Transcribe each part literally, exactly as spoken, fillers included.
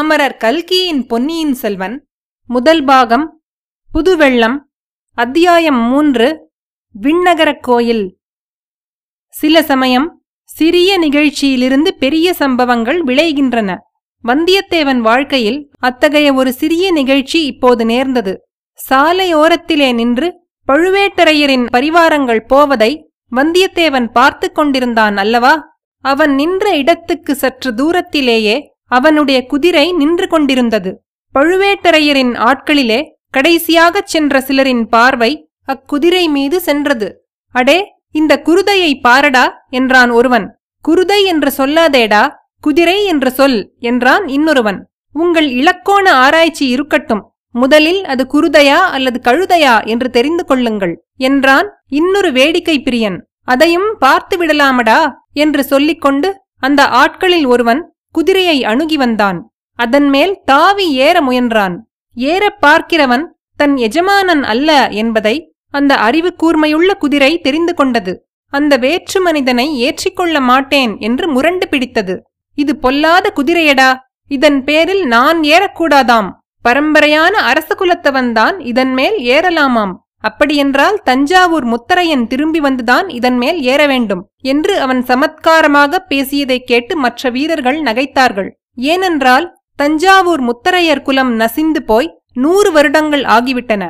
அமரர் கல்கியின் பொன்னியின் செல்வன் முதல் பாகம் புதுவெள்ளம் அத்தியாயம் மூன்று விண்ணகரக் கோயில். சில சமயம் சிறிய நிகழ்ச்சியிலிருந்து பெரிய சம்பவங்கள் விளைகின்றன. வந்தியத்தேவன் வாழ்க்கையில் அத்தகைய ஒரு சிறிய நிகழ்ச்சி இப்போது நேர்ந்தது. சாலையோரத்திலே நின்று பழுவேட்டரையரின் பரிவாரங்கள் போவதை வந்தியத்தேவன் பார்த்து கொண்டிருந்தான் அல்லவா? அவன் நின்ற இடத்துக்கு சற்று தூரத்திலேயே அவனுடைய குதிரை நின்று கொண்டிருந்தது. பழுவேட்டரையரின் ஆட்களிலே கடைசியாகச் சென்ற சிலரின் பார்வை அக்குதிரை மீது சென்றது. அடே, இந்த குருதையை பாரடா என்றான் ஒருவன். குருதை என்று சொல்லாதேடா, குதிரை என்று சொல் என்றான் இன்னொருவன். உங்கள் இலக்கோண ஆராய்ச்சி இருக்கட்டும், முதலில் அது குருதையா அல்லது கழுதையா என்று தெரிந்து கொள்ளுங்கள் என்றான் இன்னொரு வேடிக்கை பிரியன். அதையும் பார்த்து விடலாமடா என்று சொல்லிக்கொண்டு அந்த ஆட்களில் ஒருவன் குதிரையை அணுகி வந்தான். அதன் மேல் தாவி ஏற முயன்றான். ஏற பார்க்கிறவன் தன் எஜமானன் அல்ல என்பதை அந்த அறிவு கூர்மையுள்ள குதிரை தெரிந்து கொண்டது. அந்த வேற்று மனிதனை ஏற்றிக்கொள்ள மாட்டேன் என்று முரண்டு பிடித்தது. இது பொல்லாத குதிரையடா, இதன் பேரில் நான் ஏறக்கூடாதாம், பரம்பரையான அரச குலத்தவன்தான் இதன் மேல் ஏறலாமாம், அப்படியென்றால் தஞ்சாவூர் முத்தரையன் திரும்பி வந்துதான் இதன் மேல் ஏற வேண்டும் என்று அவன் சமத்காரமாக பேசியதை கேட்டு மற்ற வீரர்கள் நகைத்தார்கள். ஏனென்றால் தஞ்சாவூர் முத்தரையர் குலம் நசிந்து போய் நூறு வருடங்கள் ஆகிவிட்டன.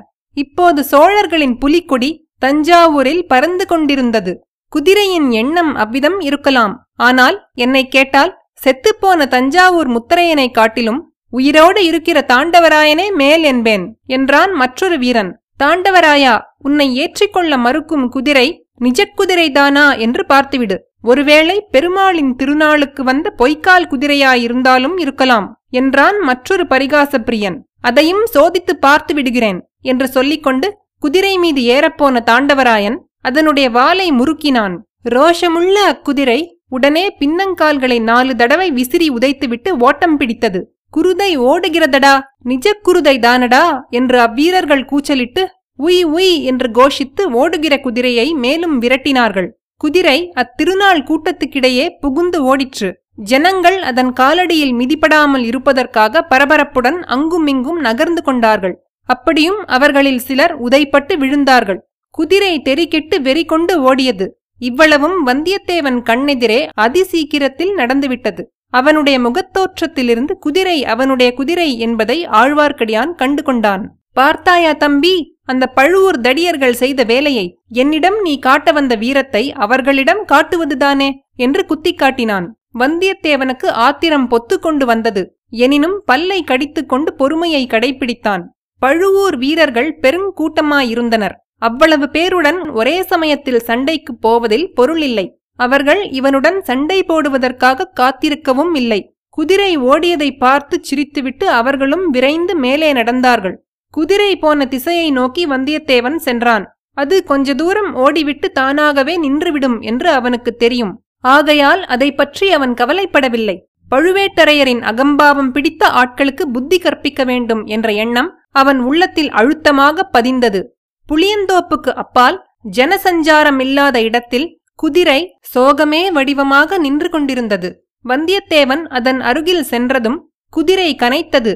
இப்போது சோழர்களின் புலிக்கொடி தஞ்சாவூரில் பறந்து கொண்டிருந்தது. குதிரையின் எண்ணம் அவ்விதம் இருக்கலாம், ஆனால் என்னை கேட்டால் செத்துப்போன தஞ்சாவூர் முத்தரையனை காட்டிலும் உயிரோடு இருக்கிற தாண்டவராயனே மேல் என்பேன் என்றான் மற்றொரு வீரன். தாண்டவராயா, உன்னை ஏற்றிக்கொள்ள மறுக்கும் குதிரை நிஜக்குதிரைதானா என்று பார்த்துவிடு. ஒருவேளை பெருமாளின் திருநாளுக்கு வந்த பொய்க்கால் குதிரையாயிருந்தாலும் இருக்கலாம் என்றான் மற்றொரு பரிகாச பிரியன். அதையும் சோதித்து பார்த்து விடுகிறேன் என்று சொல்லிக்கொண்டு குதிரை மீது ஏறப்போன தாண்டவராயன் அதனுடைய வாலை முறுக்கினான். ரோஷமுள்ள அக்குதிரை உடனே பின்னங்கால்களை நாலு தடவை விசிறி உதைத்துவிட்டு ஓட்டம் பிடித்தது. குருதை ஓடுகிறதடா, நிஜ குருதை தானடா என்று அவ்வீரர்கள் கூச்சலிட்டு உய் உய் என்று கோஷித்து ஓடுகிற குதிரையை மேலும் விரட்டினார்கள். குதிரை அத்திருநாள் கூட்டத்துக்கிடையே புகுந்து ஓடிற்று. ஜனங்கள் அதன் காலடியில் மிதிப்படாமல் இருப்பதற்காக பரபரப்புடன் அங்குமிங்கும் நகர்ந்து கொண்டார்கள். அப்படியும் அவர்களில் சிலர் உதைப்பட்டு விழுந்தார்கள். குதிரை தெரிக்கிட்டு வெறி கொண்டு ஓடியது. இவ்வளவும் வந்தியத்தேவன் கண்ணெதிரே அதிசீக்கிரத்தில் நடந்துவிட்டது. அவனுடைய முகத்தோற்றத்திலிருந்து குதிரை அவனுடைய குதிரை என்பதை ஆழ்வார்க்கடியான் கண்டு கொண்டான். பார்த்தாயா தம்பி, அந்த பழுவூர் தடியர்கள் செய்த வேலையை? என்னிடம் நீ காட்ட வந்த வீரத்தை அவர்களிடம் காட்டுவதுதானே என்று குத்தி காட்டினான். வந்தியத்தேவனுக்கு ஆத்திரம் பொத்து கொண்டு வந்தது. எனினும் பல்லை கடித்துக்கொண்டு பொறுமையை கடைப்பிடித்தான். பழுவூர் வீரர்கள் பெருங்கூட்டமாயிருந்தனர். அவ்வளவு பேருடன் ஒரே சமயத்தில் சண்டைக்கு போவதில் பொருளில்லை. அவர்கள் இவனுடன் சண்டை போடுவதற்காக காத்திருக்கவும் இல்லை. குதிரை ஓடியதை பார்த்து சிரித்துவிட்டு அவர்களும் விரைந்து மேலே நடந்தார்கள். குதிரை போன திசையை நோக்கி வந்தியத்தேவன் சென்றான். அது கொஞ்ச தூரம் ஓடிவிட்டு தானாகவே நின்றுவிடும் என்று அவனுக்கு தெரியும். ஆகையால் அதை பற்றி அவன் கவலைப்படவில்லை. பழுவேட்டரையரின் அகம்பாவம் பிடித்த ஆட்களுக்கு புத்தி கற்பிக்க வேண்டும் என்ற எண்ணம் அவன் உள்ளத்தில் அழுத்தமாக பதிந்தது. புளியந்தோப்புக்கு அப்பால் ஜனசஞ்சாரம் இல்லாத இடத்தில் குதிரை சோகமே வடிவமாக நின்று கொண்டிருந்தது. வந்தியத்தேவன் அதன் அருகில் சென்றதும் குதிரை கனைத்தது.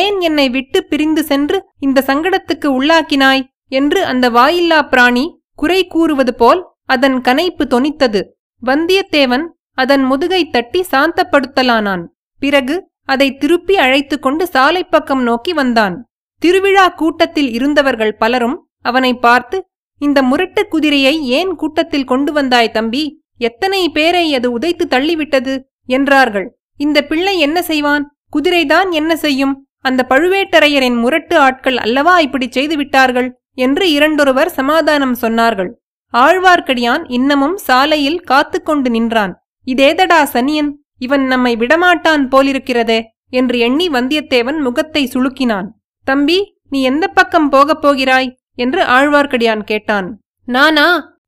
ஏன் என்னை விட்டு பிரிந்து சென்று இந்த சங்கடத்துக்கு உள்ளாக்கினாய் என்று அந்த வாயில்லா பிராணி குறை கூறுவது போல் அதன் கனைப்பு தொனித்தது. வந்தியத்தேவன் அதன் முதுகை தட்டி சாந்தப்படுத்தலானான். பிறகு அதை திருப்பி அழைத்து கொண்டு சாலைப்பக்கம் நோக்கி வந்தான். திருவிழா கூட்டத்தில் இருந்தவர்கள் பலரும் அவனை பார்த்து, இந்த முரட்டு குதிரையை ஏன் கூட்டத்தில் கொண்டு வந்தாய் தம்பி? எத்தனை பேரை அது உதைத்து தள்ளிவிட்டது என்றார்கள். இந்த பிள்ளை என்ன செய்வான்? குதிரைதான் என்ன செய்யும்? அந்த பழுவேட்டரையரின் முரட்டு ஆட்கள் அல்லவா இப்படி செய்து விட்டார்கள் என்று இரண்டொருவர் சமாதானம் சொன்னார்கள். ஆழ்வார்க்கடியான் இன்னமும் சாலையில் காத்து கொண்டு நின்றான். இதேதடா சனியன், இவன் நம்மை விடமாட்டான் போலிருக்கிறதே என்று எண்ணி வந்தியத்தேவன் முகத்தை சுளுக்கினான். தம்பி, நீ எந்த பக்கம் போகப் போகிறாய் என்று ஆழ்வார்க்கடியான் கேட்டான். நானா,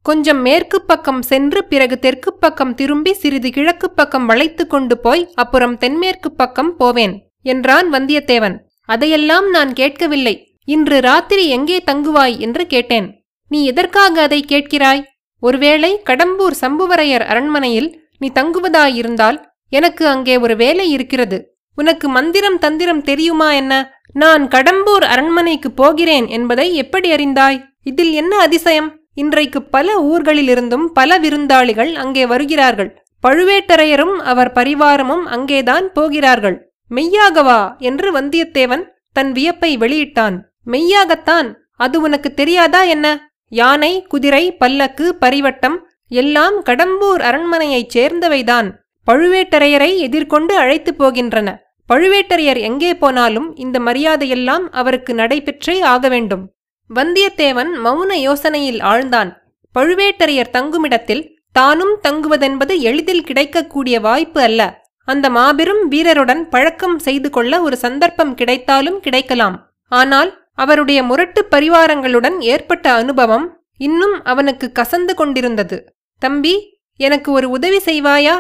கொஞ்சம் மேற்கு பக்கம் சென்று பிறகு தெற்கு பக்கம் திரும்பி சிறிது கிழக்கு பக்கம் வளைத்து கொண்டு போய் அப்புறம் தென்மேற்கு பக்கம் போவேன் என்றான் வந்தியத்தேவன். அதையெல்லாம் நான் கேட்கவில்லை. இன்று ராத்திரி எங்கே தங்குவாய் என்று கேட்டேன். நீ எதற்காக அதை கேட்கிறாய்? ஒருவேளை கடம்பூர் சம்புவரையர் அரண்மனையில் நீ தங்குவதாயிருந்தால் எனக்கு அங்கே ஒரு வேலை இருக்கிறது. உனக்கு மந்திரம் தந்திரம் தெரியுமா என்ன? நான் கடம்பூர் அரண்மனைக்கு போகிறேன் என்பதை எப்படி அறிந்தாய்? இதில் என்ன அதிசயம்? இன்றைக்கு பல ஊர்களிலிருந்தும் பல விருந்தாளிகள் அங்கே வருகிறார்கள். பழுவேட்டரையரும் அவர் பரிவாரமும் அங்கேதான் போகிறார்கள். மெய்யாகவா என்று வந்தியத்தேவன் தன் வியப்பை வெளியிட்டான். மெய்யாகத்தான். அது உனக்கு தெரியாதா என்ன? யானை, குதிரை, பல்லக்கு, பரிவட்டம் எல்லாம் கடம்பூர் அரண்மனையைச் சேர்ந்தவைதான். பழுவேட்டரையரை எதிர்கொண்டு அழைத்து போகின்றன. பழுவேட்டரையர் எங்கே போனாலும் இந்த மரியாதையெல்லாம் அவருக்கு நடைபெற்றே ஆக வேண்டும். வந்தியத்தேவன் மௌன யோசனையில் ஆழ்ந்தான். பழுவேட்டரையர் தங்குமிடத்தில் தானும் தங்குவதென்பது எளிதில் கிடைக்கக்கூடிய வாய்ப்பு அல்ல. அந்த மாபெரும் வீரருடன் பழக்கம் செய்து கொள்ள ஒரு சந்தர்ப்பம் கிடைத்தாலும் கிடைக்கலாம். ஆனால் அவருடைய முரட்டு பரிவாரங்களுடன் ஏற்பட்ட அனுபவம் இன்னும் அவனுக்கு கசந்து கொண்டிருந்தது. தம்பி, எனக்கு ஒரு உதவி செய்வாயா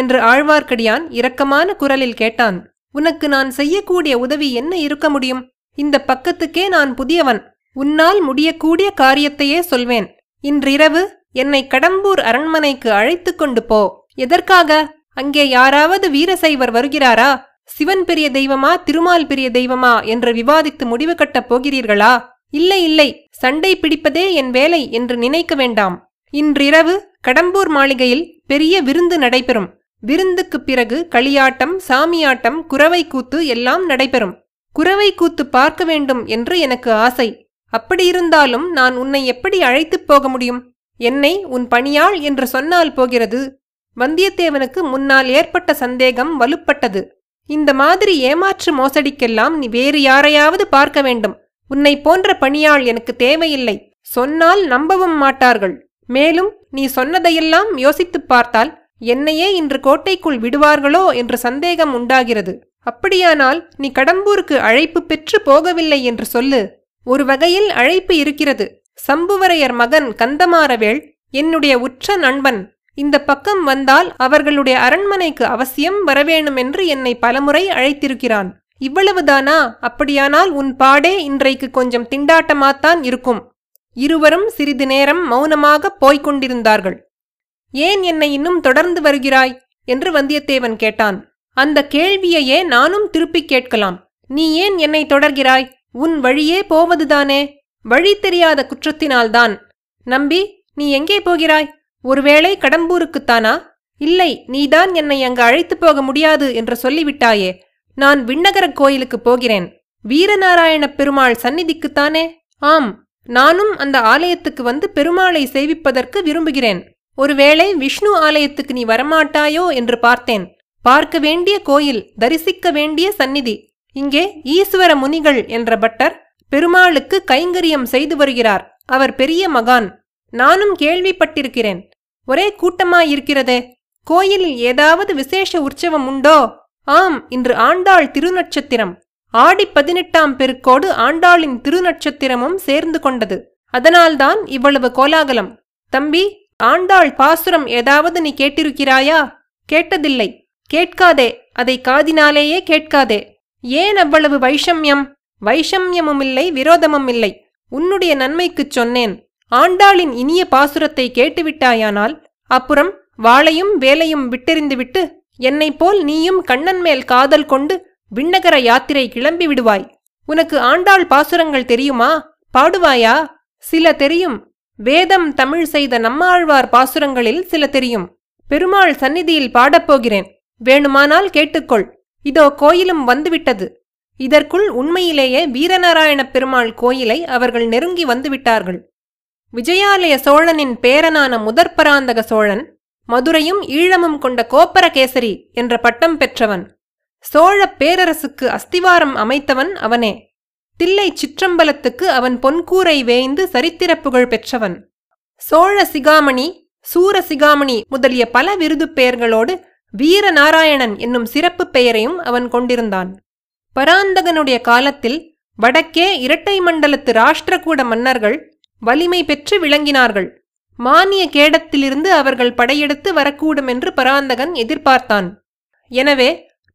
என்று ஆழ்வார்க்கடியான் இரக்கமான குரலில் கேட்டான். உனக்கு நான் செய்யக்கூடிய உதவி என்ன இருக்க முடியும்? இந்த பக்கத்துக்கே நான் புதியவன். உன்னால் முடியக்கூடிய காரியத்தையே சொல்வேன். இன்றிரவு என்னை கடம்பூர் அரண்மனைக்கு அழைத்து கொண்டு போ. எதற்காக? அங்கே யாராவது வீரசைவர் வருகிறாரா? சிவன் பெரிய தெய்வமா திருமால் பெரிய தெய்வமா என்று விவாதித்து முடிவு கட்டப் போகிறீர்களா? இல்லை இல்லை, சண்டை பிடிப்பதே என் வேலை என்று நினைக்க வேண்டாம். இன்றிரவு கடம்பூர் மாளிகையில் பெரிய விருந்து நடைபெறும். விருந்துக்கு பிறகு களியாட்டம், சாமியாட்டம், குரவை கூத்து எல்லாம் நடைபெறும். குரவை கூத்து பார்க்க வேண்டும் என்று எனக்கு ஆசை. அப்படியிருந்தாலும் நான் உன்னை எப்படி அழைத்துப் போக முடியும்? என்னை உன் பணியாள் என்று சொன்னால் போகிறது. வந்தியத்தேவனுக்கு முன்னால் ஏற்பட்ட சந்தேகம் வலுப்பட்டது. இந்த மாதிரி ஏமாற்று மோசடிக்கெல்லாம் நீ வேறு யாரையாவது பார்க்க வேண்டும். உன்னை போன்ற பணியாள் எனக்கு தேவையில்லை. சொன்னால் நம்பவும் மாட்டார்கள். மேலும் நீ சொன்னதையெல்லாம் யோசித்துப் பார்த்தால் என்னையே இன்று கோட்டைக்குள் விடுவார்களோ என்று சந்தேகம் உண்டாகிறது. அப்படியானால் நீ கடம்பூருக்கு அழைப்பு பெற்று போகவில்லை என்று சொல்லு. ஒரு வகையில் அழைப்பு இருக்கிறது. சம்புவரையர் மகன் கந்தமாரவேள் என்னுடைய உற்ற நண்பன். இந்த பக்கம் வந்தால் அவர்களுடைய அரண்மனைக்கு அவசியம் வரவேணும் என்று என்னை பலமுறை அழைத்திருக்கிறான். இவ்வளவுதானா? அப்படியானால் உன் பாடே இன்றைக்கு கொஞ்சம் திண்டாட்டமாத்தான் இருக்கும். இருவரும் சிறிது நேரம் மௌனமாக போய்கொண்டிருந்தார்கள். ஏன் என்னை இன்னும் தொடர்ந்து வருகிறாய் என்று வந்தியத்தேவன் கேட்டான். அந்த கேள்வியையே நானும் திருப்பி கேட்கலாம். நீ ஏன் என்னை தொடர்கிறாய்? உன் வழியே போவதுதானே. வழி தெரியாத குற்றத்தினால்தான். நம்பி, நீ எங்கே போகிறாய்? ஒருவேளை கடம்பூருக்குத்தானா? இல்லை, நீதான் என்னை அங்கு அழைத்து போக முடியாது என்று சொல்லிவிட்டாயே. நான் விண்ணகரக் கோயிலுக்கு போகிறேன். வீரநாராயணப் பெருமாள் சந்நிதிக்குத்தானே? ஆம், நானும் அந்த ஆலயத்துக்கு வந்து பெருமாளை சேவிப்பதற்கு விரும்புகிறேன். ஒருவேளை விஷ்ணு ஆலயத்துக்கு நீ வரமாட்டாயோ என்று பார்த்தேன். பார்க்க வேண்டிய கோயில், தரிசிக்க வேண்டிய சந்நிதி. இங்கே ஈஸ்வரமுனிகள் என்ற பட்டர் பெருமாளுக்கு கைங்கரியம் செய்து வருகிறார். அவர் பெரிய மகான். நானும் கேள்விப்பட்டிருக்கிறேன். ஒரே கூட்டமாயிருக்கிறதே. கோயிலில் ஏதாவது விசேஷ உற்சவம் உண்டோ? ஆம், இன்று ஆண்டாள் திருநட்சத்திரம். ஆடி பதினெட்டாம் பெருக்கோடு ஆண்டாளின் திருநட்சத்திரமும் சேர்ந்து கொண்டது. அதனால்தான் இவ்வளவு கோலாகலம். தம்பி, ஆண்டாள் பாசுரம் ஏதாவது நீ கேட்டிருக்கிறாயா? கேட்டதில்லை. கேட்காதே. அதை காதினாலேயே கேட்காதே. ஏன் அவ்வளவு வைஷம்யம்? வைஷம்யமுமில்லை, விரோதமும் இல்லை. உன்னுடைய நன்மைக்குச் சொன்னேன். ஆண்டாளின் இனிய பாசுரத்தை கேட்டுவிட்டாயானால் அப்புறம் வாளையும் வேலையும் விட்டெறிந்துவிட்டு என்னைப் போல் நீயும் கண்ணன் மேல் காதல் கொண்டு விண்ணகர யாத்திரை கிளம்பி விடுவாய். உனக்கு ஆண்டாள் பாசுரங்கள் தெரியுமா? பாடுவாயா? சில தெரியும். வேதம் தமிழ் செய்த நம்மாழ்வார் பாசுரங்களில் சில தெரியும். பெருமாள் சந்நிதியில் பாடப்போகிறேன். வேணுமானால் கேட்டுக்கொள். இதோ கோயிலும் வந்துவிட்டது. இதற்குள் உண்மையிலேயே வீரநாராயணப் பெருமாள் கோயிலை அவர்கள் நெருங்கி வந்துவிட்டார்கள். விஜயாலய சோழனின் பேரனான முதற்பராந்தக சோழன் மதுரையும் ஈழமும் கொண்ட கோப்பரகேசரி என்ற பட்டம் பெற்றவன். சோழ பேரரசுக்கு அஸ்திவாரம் அமைத்தவன் அவனே. தில்லை சிற்றம்பலத்துக்கு அவன் பொன்கூரை வேய்ந்து சரித்திர புகழ் பெற்றவன். சோழ சிகாமணி, சூரசிகாமணி முதலிய பல விருது பெயர்களோடு வீரநாராயணன் என்னும் சிறப்பு பெயரையும் அவன் கொண்டிருந்தான். பராந்தகனுடைய காலத்தில் வடக்கே இரட்டை மண்டலத்து ராஷ்டிரகூட மன்னர்கள் வலிமை பெற்று விளங்கினார்கள். மானிய கேடத்திலிருந்து அவர்கள் படையெடுத்து வரக்கூடும் என்று பராந்தகன் எதிர்பார்த்தான். எனவே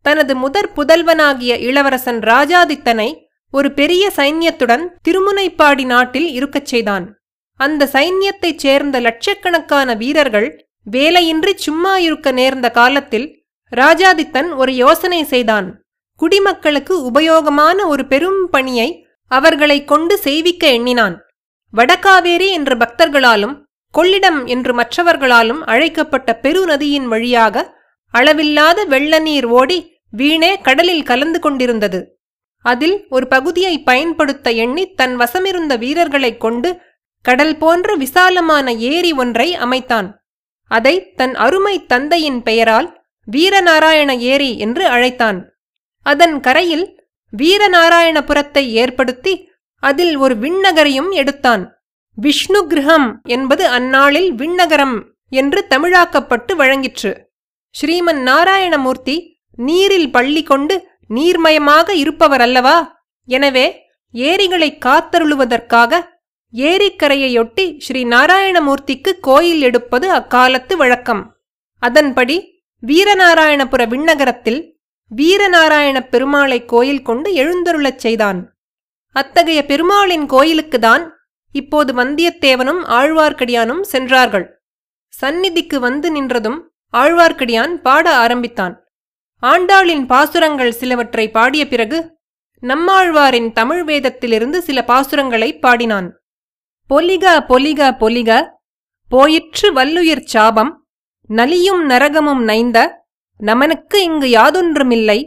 தனது முதற் புதல்வனாகிய இளவரசன் ராஜாதித்தனை ஒரு பெரிய சைன்யத்துடன் திருமுனைப்பாடி நாட்டில் இருக்கச் செய்தான். அந்த சைன்யத்தைச் சேர்ந்த லட்சக்கணக்கான வீரர்கள் வேலையின்றி சும்மா இருக்க நேர்ந்த காலத்தில் ராஜாதித்தன் ஒரு யோசனை செய்தான். குடிமக்களுக்கு உபயோகமான ஒரு பெரும் பணியை அவர்களை கொண்டு செய்விக்க எண்ணினான். வடக்காவேரி என்ற பக்தர்களாலும் கொள்ளிடம் என்று மற்றவர்களாலும் அழைக்கப்பட்ட பெருநதியின் வழியாக அளவில்லாத வெள்ள நீர் ஓடி வீணே கடலில் கலந்து கொண்டிருந்தது. அதில் ஒரு பகுதியை பயன்படுத்த எண்ணி தன் வசமிருந்த வீரர்களைக் கொண்டு கடல் போன்ற விசாலமான ஏரி ஒன்றை அமைத்தான். அதை தன் அருமை தந்தையின் பெயரால் வீரநாராயண ஏரி என்று அழைத்தான். அதன் கரையில் வீரநாராயணபுரத்தை ஏற்படுத்தி அதில் ஒரு விண்ணகரையும் எடுத்தான். விஷ்ணு கிரகம் என்பது அந்நாளில் விண்ணகரம் என்று தமிழாக்கப்பட்டு வழங்கிற்று. ஸ்ரீமன் நாராயணமூர்த்தி நீரில் பள்ளி கொண்டு நீர்மயமாக இருப்பவர் அல்லவா? எனவே ஏரிகளை காத்தருளுவதற்காக ஏரிக்கரையொட்டி ஸ்ரீ நாராயணமூர்த்திக்கு கோயில் எடுப்பது அக்காலத்து வழக்கம். அதன்படி வீரநாராயணபுர விண்ணகரத்தில் வீரநாராயணப் பெருமாளை கோயில் கொண்டு எழுந்தருளச் செய்தான். அத்தகைய பெருமாளின் கோயிலுக்குதான் இப்போது வந்தியத்தேவனும் ஆழ்வார்க்கடியானும் சென்றார்கள். சந்நிதிக்கு வந்து நின்றதும் ஆழ்வார்க்கடியான் பாட ஆரம்பித்தான். ஆண்டாளின் பாசுரங்கள் சிலவற்றை பாடிய பிறகு நம்மாழ்வாரின் தமிழ் வேதத்திலிருந்து சில பாசுரங்களை பாடினான். பொலிக பொலிக பொலிக போயிற்று வல்லுயிர் சாபம் நலியும் நரகமும் நைந்த நமனுக்கு இங்கு யாதொன்றுமில்லை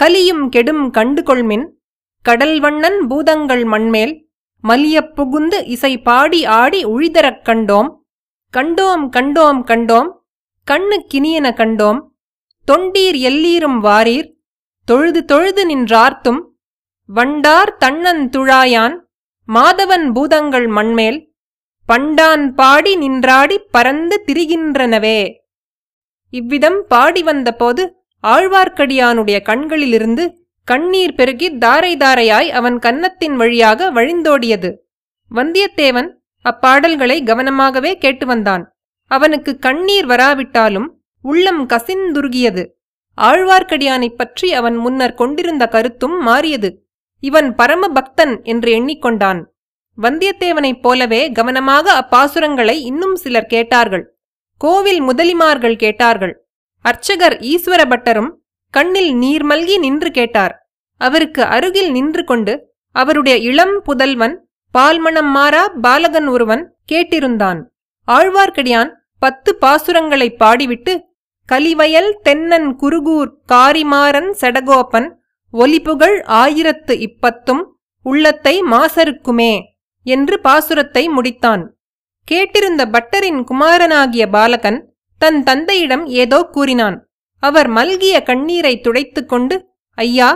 கலியும் கெடும் கண்டுகொள்மின் கடல்வண்ணன் பூதங்கள் மண்மேல் மலியப் புகுந்து இசை பாடி ஆடி உழிதரக் கண்டோம் கண்டோம் கண்டோம் கண்டோம் கண்ணு கினியன கண்டோம் தொண்டீர் எல்லீரும் வாரீர் தொழுது தொழுது நின்றார்த்தும் வண்டார் தன்னன் துழாயான் மாதவன் பூதங்கள் மண்மேல் பண்டான் பாடி நின்றாடி பறந்து திரிகின்றனவே. இவ்விதம் பாடி வந்தபோது ஆழ்வார்க்கடியானுடைய கண்களிலிருந்து கண்ணீர் பெருகி தாரை தாரையாய் அவன் கன்னத்தின் வழியாக வழிந்தோடியது. வந்தியத்தேவன் அப்பாடல்களை கவனமாகவே கேட்டு வந்தான். அவனுக்கு கண்ணீர் வராவிட்டாலும் உள்ளம் கசிந்துருகியது. ஆழ்வார்க்கடியானைப் பற்றி அவன் முன்னர் கொண்டிருந்த கருத்தும் மாறியது. இவன் பரம பக்தன் என்று எண்ணிக்கொண்டான். வந்தியத்தேவனைப் போலவே கவனமாக அப்பாசுரங்களை இன்னும் சிலர் கேட்டார்கள். கோவில் முதலிமார்கள் கேட்டார்கள். அர்ச்சகர் ஈஸ்வர பட்டரும் கண்ணில் நீர்மல்கி நின்று கேட்டார். அவருக்கு அருகில் நின்று கொண்டு அவருடைய இளம் புதல்வன் பால்மணம் மாறா பாலகன் ஒருவன் கேட்டிருந்தான். ஆழ்வார்க்கடியான் பத்து பாசுரங்களை பாடிவிட்டு கலிவயல் தென்னன் குருகூர் காரிமாறன் சடகோபன் ஒலிபுகழ் ஆயிரத்து இப்பத்தும் உள்ளத்தை மாசருக்குமே என்று பாசுரத்தை முடித்தான். கேட்டிருந்த பட்டரின் குமாரனாகிய பாலகன் தன் தந்தையிடம் ஏதோ கூறினான். அவர் மல்கிய கண்ணீரை துடைத்து கொண்டு, ஐயா,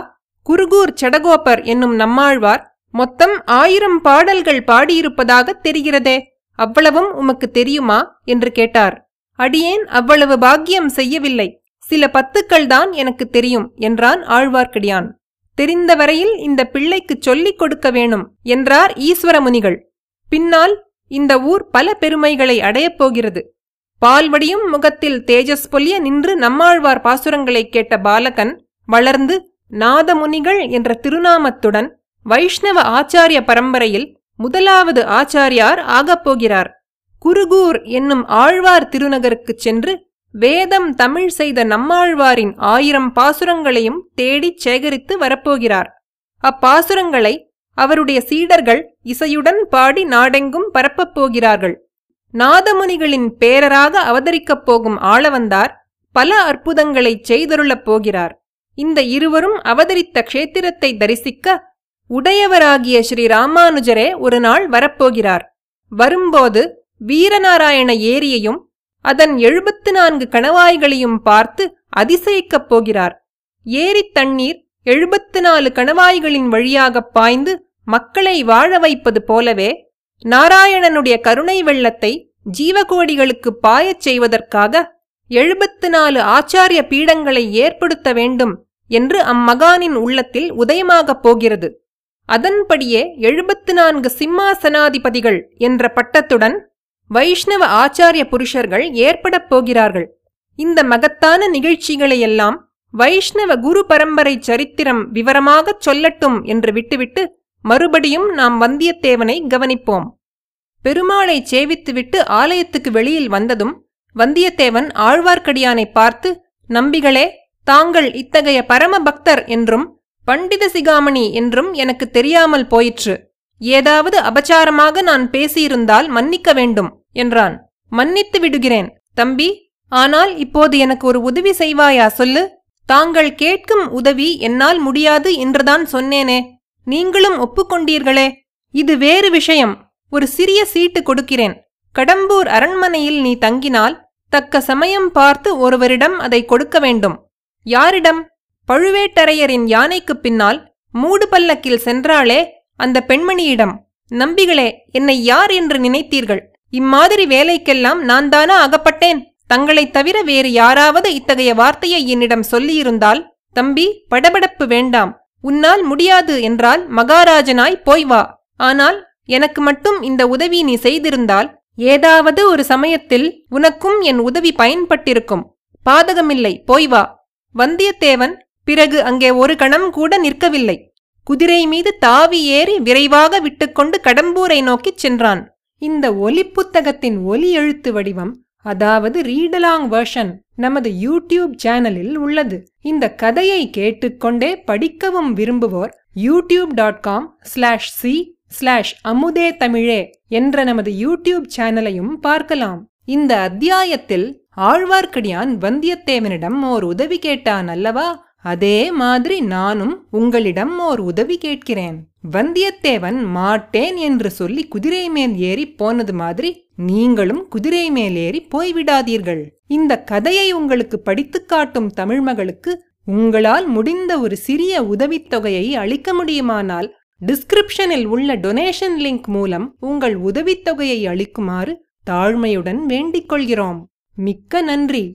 குருகூர் சடகோபர் என்னும் நம்மாழ்வார் மொத்தம் ஆயிரம் பாடல்கள் பாடியிருப்பதாக தெரிகிறதே, அவ்வளவும் உமக்கு தெரியுமா என்று கேட்டார். அடியேன் அவ்வளவு பாக்கியம் செய்யவில்லை, சில பத்துக்கள் தான் எனக்கு தெரியும் என்றான் ஆழ்வார்க்கடியான். தெரிந்தவரையில் இந்த பிள்ளைக்கு சொல்லிக் கொடுக்க வேணும் என்றார் ஈஸ்வரமுனிகள். பின்னால் இந்த ஊர் பல பெருமைகளை அடையப் போகிறது. பால்வடியும் முகத்தில் தேஜஸ் பொலிய நின்று நம்மாழ்வார் பாசுரங்களை கேட்ட பாலகன் வளர்ந்து நாதமுனிகள் என்ற திருநாமத்துடன் வைஷ்ணவ ஆச்சாரிய பரம்பரையில் முதலாவது ஆச்சாரியார் ஆகப்போகிறார். குருகூர் என்னும் ஆழ்வார் திருநகருக்குச் சென்று வேதம் தமிழ் செய்த நம்மாழ்வாரின் ஆயிரம் பாசுரங்களையும் தேடிச் சேகரித்து வரப்போகிறார். அப்பாசுரங்களை அவருடைய சீடர்கள் இசையுடன் பாடி நாடெங்கும் பரப்பப் போகிறார்கள். நாதமுனிகளின் பேரராக அவதரிக்கப் போகும் ஆளவந்தார் பல அற்புதங்களை செய்தருளப் போகிறார். இந்த இருவரும் அவதரித்த க்ஷேத்திரத்தை தரிசிக்க உடையவராகிய ஸ்ரீராமானுஜரே ஒரு நாள் வரப்போகிறார். வரும்போது வீரநாராயண ஏரியையும் அதன் எழுபத்து நான்கு கணவாய்களையும் பார்த்து அதிசயிக்கப் போகிறார். ஏரி தண்ணீர் எழுபத்து நாலு கணவாய்களின் வழியாகப் பாய்ந்து மக்களை வாழ வைப்பது போலவே நாராயணனுடைய கருணை வெள்ளத்தை ஜீவகோடிகளுக்கு பாயச் செய்வதற்காக எழுபத்து நாலு ஆச்சாரிய பீடங்களை ஏற்படுத்த வேண்டும் என்று அம்மகானின் உள்ளத்தில் உதயமாகப் போகிறது. அதன்படியே எழுபத்து நான்கு சிம்மாசனாதிபதிகள் என்ற பட்டத்துடன் வைஷ்ணவ ஆச்சாரிய புருஷர்கள் ஏற்படப் போகிறார்கள். இந்த மகத்தான நிகழ்ச்சிகளையெல்லாம் வைஷ்ணவ குரு பரம்பரை சரித்திரம் விவரமாகச் சொல்லட்டும் என்று விட்டுவிட்டு மறுபடியும் நாம் வந்தியத்தேவனை கவனிப்போம். பெருமாளை சேவித்துவிட்டு ஆலயத்துக்கு வெளியில் வந்ததும் வந்தியத்தேவன் ஆழ்வார்க்கடியானை பார்த்து, நம்பிகளே, தாங்கள் இத்தகைய பரம பக்தர் என்றும் பண்டித சிகாமணி என்றும் எனக்கு தெரியாமல் போயிற்று. ஏதாவது அபச்சாரமாக நான் பேசியிருந்தால் மன்னிக்க வேண்டும் என்றான். மன்னித்து விடுகிறேன் தம்பி, ஆனால் இப்போது எனக்கு ஒரு உதவி செய்வாயா சொல்லு? தாங்கள் கேட்கும் உதவி என்னால் முடியாது என்றுதான் சொன்னேனே, நீங்களும் ஒப்புக்கொண்டீர்களே. இது வேறு விஷயம். ஒரு சிறிய சீட்டு கொடுக்கிறேன். கடம்பூர் அரண்மனையில் நீ தங்கினால் தக்க சமயம் பார்த்து ஒருவரிடம் அதை கொடுக்க வேண்டும். யாரிடம்? பழுவேட்டரையரின் யானைக்கு பின்னால் மூடு பல்லக்கில் சென்றாளே அந்த பெண்மணியிடம். நம்பிகளே, என்னை யார் என்று நினைத்தீர்கள்? இம்மாதிரி வேலைக்கெல்லாம் நான் தானா அகப்பட்டேன்? தங்களைத் தவிர வேறு யாராவது இத்தகைய வார்த்தையை என்னிடம் சொல்லியிருந்தால், தம்பி படபடப்பு வேண்டாம், உன்னால் முடியாது என்றால் மகாராஜனாய் போய் வா. ஆனால் எனக்கு மட்டும் இந்த உதவி நீ செய்திருந்தால் ஏதாவது ஒரு சமயத்தில் உனக்கும் என் உதவி பயன்பட்டிருக்கும். பாதகமில்லை, போய் வா. வந்தியத்தேவன் பிறகு அங்கே ஒரு கணம் கூட நிற்கவில்லை. குதிரை மீது தாவி ஏறி விரைவாக விட்டுக்கொண்டு கடம்பூரை நோக்கிச் சென்றான். இந்த ஒலி புத்தகத்தின் ஒலி எழுத்து வடிவம், அதாவது ரீடலாங் வெர்ஷன், நமது யூடியூப் சேனலில் உள்ளது. இந்த கதையை கேட்டுக்கொண்டே படிக்கவும் விரும்புவோர் YouTube dot com slash C slash Amudhe Tamizhe என்ற நமது யூடியூப் சேனலையும் பார்க்கலாம். இந்த அத்தியாயத்தில் ஆழ்வார்க்கடியான் வந்தியத்தேவனிடம் ஓர் உதவி கேட்டான் அல்லவா, அதே மாதிரி நானும் உங்களிடம் ஓர் உதவி கேட்கிறேன். வந்தியத்தேவன் மாட்டேன் என்று சொல்லி குதிரை மேல் ஏறி போனது மாதிரி நீங்களும் குதிரை மேல் ஏறி போய்விடாதீர்கள். இந்த கதையை உங்களுக்கு படித்து காட்டும் தமிழ் மகளுக்கு உங்களால் முடிந்த ஒரு சிறிய உதவித்தொகையை அளிக்க முடியுமானால் டிஸ்கிரிப்ஷனில் உள்ள டொனேஷன் லிங்க் மூலம் உங்கள் உதவித்தொகையை அளிக்குமாறு தாழ்மையுடன் வேண்டிக் கொள்கிறோம். மிக்க நன்றி.